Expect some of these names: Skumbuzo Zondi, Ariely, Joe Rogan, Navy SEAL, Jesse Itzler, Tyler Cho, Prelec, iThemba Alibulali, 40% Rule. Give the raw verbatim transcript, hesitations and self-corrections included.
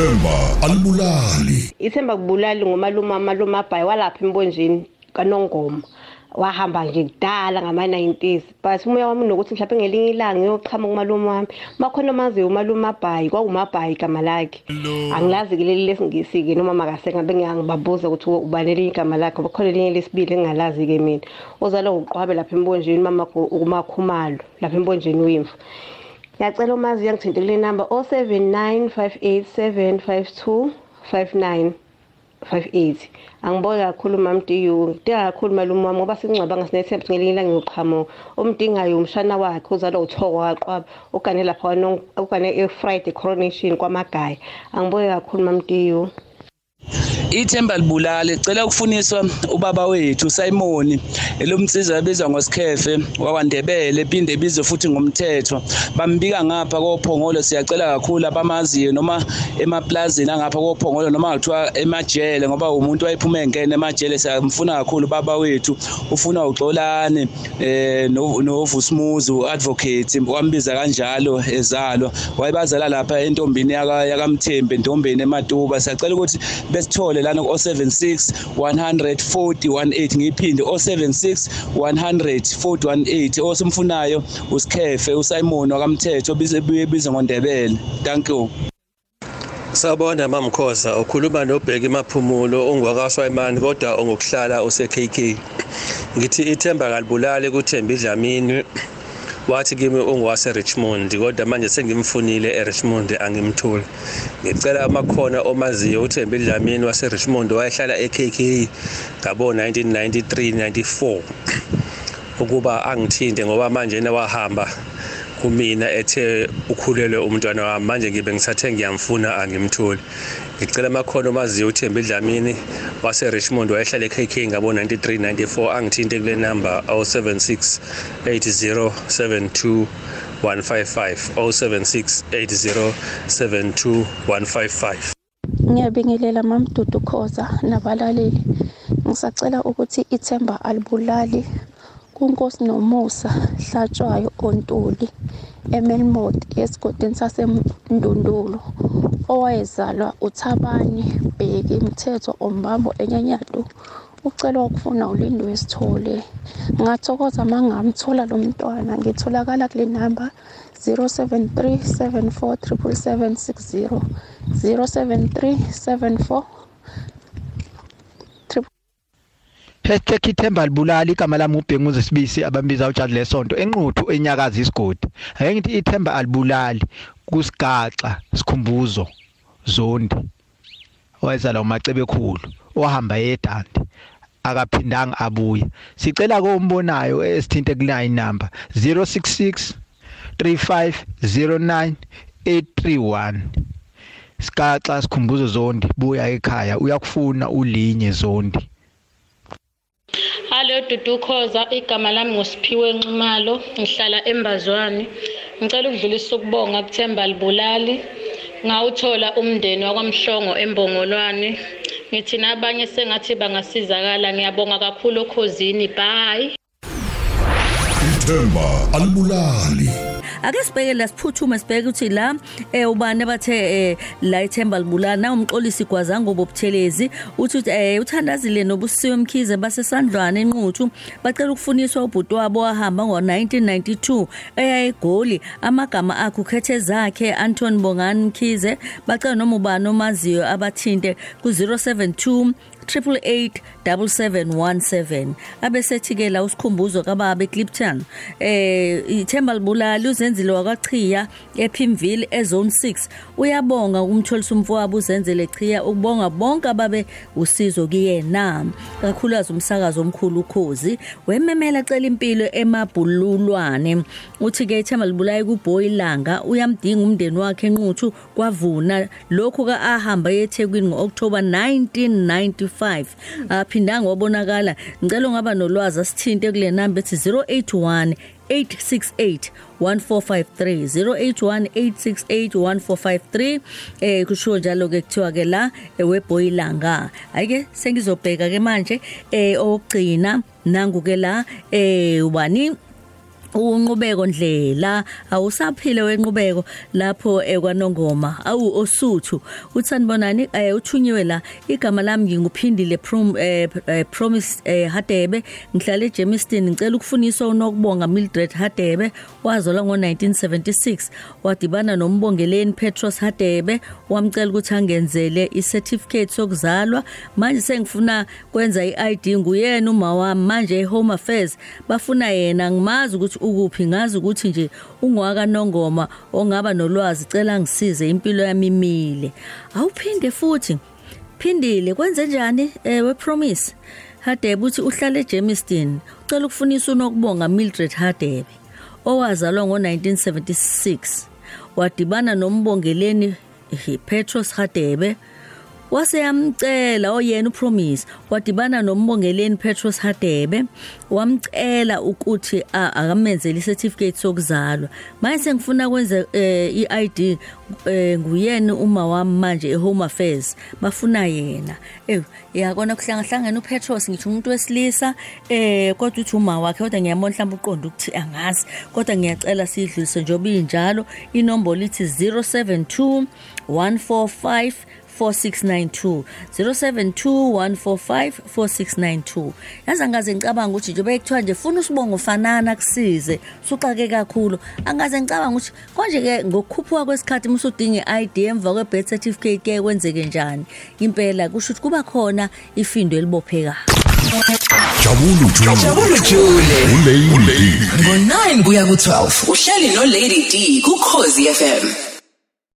iThemba Alibulali. iThemba Alibulali ngumaluma maluma bhayi walapha Imbonjini kaNongoma. Wahamba nje kudala ngama nineties but umoya wami nokuthi mhlawumbe ngelinye ilanga ngiyochama kumalume wami makhona maziwe umalume abhayi kwakumabhayi igama lakhe angilazi ke leli lesingisi ke noma makasenga bengiyangibabuza ukuthi ubanele igama lakhe bakhona linye lesibili engalazi ke mina ozalwa uqhwabe lapha Imbonjini mama umakhumalo lapha Imbonjini wimfu ngiyacela umazi yangithinte kule number zero seven nine five eight seven five two five nine five eight. Angibona kakhulu mamdiyu, ngidinga kakhulu malume wami ngoba singcwaba ngasinethemba ngelinye ngiyoqhamo. Omdingayo umshana wakhe uzalo uthoko waqwaba, ugane lapha no ugane Friday coronation kwaMagaya. Angibona kakhulu mamdiyu. iThemba Alibulali icela ukufuniswa ubaba wethu Simon elomsiza abizwa ngoSikhefe wakwandebele ephinde bizwe futhi ngomthetho bambika ngapha koPhongolo. Siyacela kakhulu abamaziyo noma emaplazini ngapha koPhongolo noma kuthiwa emajele ngoba umuntu wayephuma engene emajele. Siyamfuna kakhulu baba wethu, ufuna uXolani eh noVusimuzi advocate wambiza kanjalo ezalwa wayebazala lapha entombini yaka yaMthembe entombini eMatuba. Siyacela ukuthi besithole lana ku zero seven six one four zero one eight ngiphinde zero seven six one four zero one eight osimfunayo uSikhefe uSimon wakamthetho bisebuye biza ngoNdebele. Thank you. Sabona mamkhoza ukhuluma noBheki Maphumulo ongwakaswa imali kodwa ongokuhlala useKK. Ngithi iThemba Alibulali kuThembi Dlamini wathi kimi ongwase Richmond kodwa manje sengimfunile eRichmond angimtholi. Ngicela amakhona omaziyo uThembi Dlamini wase Richmond wayehlala eKK ngabo nineteen ninety-three ninety-four ukuba angithinde ngoba manje nawahamba kumina ethe ukhulelwe umntwana wami manje ngibe ngisathe ngiyamfuna angimtholi. Ngicela amakhona omaziyo uThembi Dlamini wase Richmond wayehlala eKK ngabo ninety-three ninety-four angithinte kule number zero seven six eight zero seven two one five five zero seven six eight zero seven two one five five. Ngiyabingelela mamdudu khoza nabalaleli, ngisacela ukuthi iThemba Alibulali kunkosi nomusa Hlatshwayo ontuli eMelmodi esigodini saseMndundulo owayezalwa uThabani Bheki Mthetho Ombambo eNyanyadu ucela ukufuna uLindwe Sithole. Ngathokoza mangamthola lo mntwana, ngitholakala kule number zero seven three seven four seven seven seven six zero zero seven three seven four. Hashtag iThemba Alibulali igama lami uBhenguze Sibisi abambiza uCharles Lesonto enquthu enyakazi isigodi. Ake ngithi iThemba Alibulali kusigaxa Skumbuzo Zondi owayezala uMacebe ekhulu ohamba eDandi akaphindanga abuye. Sicela kombonayo esithinte kule number zero six six three five zero nine eight three one. Sigaxa Skumbuzo Zondi buya ekhaya uyakufuna uLinye Zondi. Hello Dudu Khoza, igama lami nguSiphiwe Nxumalo, ngihlala eMbazwane. Ngicela ukudlulisa ukubonga kuThemba Alibulali ngawuthola umndeni wakwaMhlongo eMbongolwane. Ngithi nabanye sengathi bangasizakala. Ngiyabonga kakhulu okhosini. Bye. iThemba Alibulali. Ake sibheke la siphuthuma sibheke ukuthi la eh ubani bathe la iThemba Alibulali na umxolisi Gwazango bobuthelezi uthi eh uthandazile nobusiwe Mkhize basesandlwane enquthu bacela ukufuniswa ubhuti wabo wahamba ngo nineteen ninety-two eya eGoli. Amagama akhe ukhethe zakhe Anton Bongani Mkhize. Bacela noma ubani omaziyo abathinte ku zero seven two triple eight double seven one seven. Abesethikela uSkhumbuzo kababa eClipton eh iThemba Alibulali uzenzile wakwaChiya ePimville ezone six uyabonga ukumtholisa umfowabo uzenzile Chiya ukubonga bonke ababe usizo kuyena kakhulu azumsakazo omkhulu ukhozi wememela cela impilo eMabhululwane. Uthi ke iThemba Alibulali kuBoyilanga uyamdinga umndeni wakhe enquthu kwavuna lokhu kaahamba eThekwini ngoOctober nineteen ninety-five. Aphindanga wabonakala. Ngicela ngaba nolwazi sithinte kule number ethi zero eight one eight six eight one four five three zero eight one eight six eight one four five three eh kusho njalo ke kuthiwa ke la eWebhoyilanga. Ayike sengizobheka ke manje eh ogcina nangu ke la eh ubani unqubeko Ndlela awusaphile wenqubeko lapho ekwaNongoma awu Osuthu uthandibonani uthunyiwe la igama lami nginguphindile prom promise Hadebe ngihlala eJemiston ngicela ukufuniswa unokubonga Mildred Hadebe wazalwa ngo nineteen seventy-six wadibana nombongeleni Petros Hadebe wamcela ukuthi angenzele icertificate sokuzalwa manje sengifuna kwenza iID nguyena uma wami manje eHome Affairs bafuna yena ngimazi ukuthi ukuphi ngazi ukuthi nje ungwaka Nongoma ongaba nolwazi cela ngisize impilo yami imile awuphinde futhi phindile kwenze njani we promise Hadebe uthi uhlala eJemiston ucela ukufunisa unokubonga Mildred Hadebe owazalwa ngo nineteen seventy-six wadibana nombongeleni Petros Hadebe waseyamcela oyena upromise wadibana nombongeleni Petros Hadebe wamcela ukuthi akamenzele icertificate sokuzalwa manje sengifuna kwenza iID nguyena uma wami manje eHome Affairs bafuna yena eh yakona kuhlanga hlangene uPetros ngithi umuntu wesilisa eh kodwa uthi uma wakhe kodwa ngiyamona mhlawumbe uqonda ukuthi angazi kodwa ngiyacela sidlulise njobe injalo inombolo ithi zero seven two one four five four six nine two zero seven two one four five four six nine two yazi angaze ngicabanga ukuthi nje bekuthiwa nje funa usibongo fanana kusize suxake kakhulu angaze ngicabanga ukuthi konje ke ngokukhuphuka kwesikhathi musudinga iID emva kwebirth certificate ke kwenzeke njani impela kusho ukuthi kuba khona ifindo elibopheka Jabulu Jule ngo nine kuya ku twelve uhleli no Lady D ku Khosi F M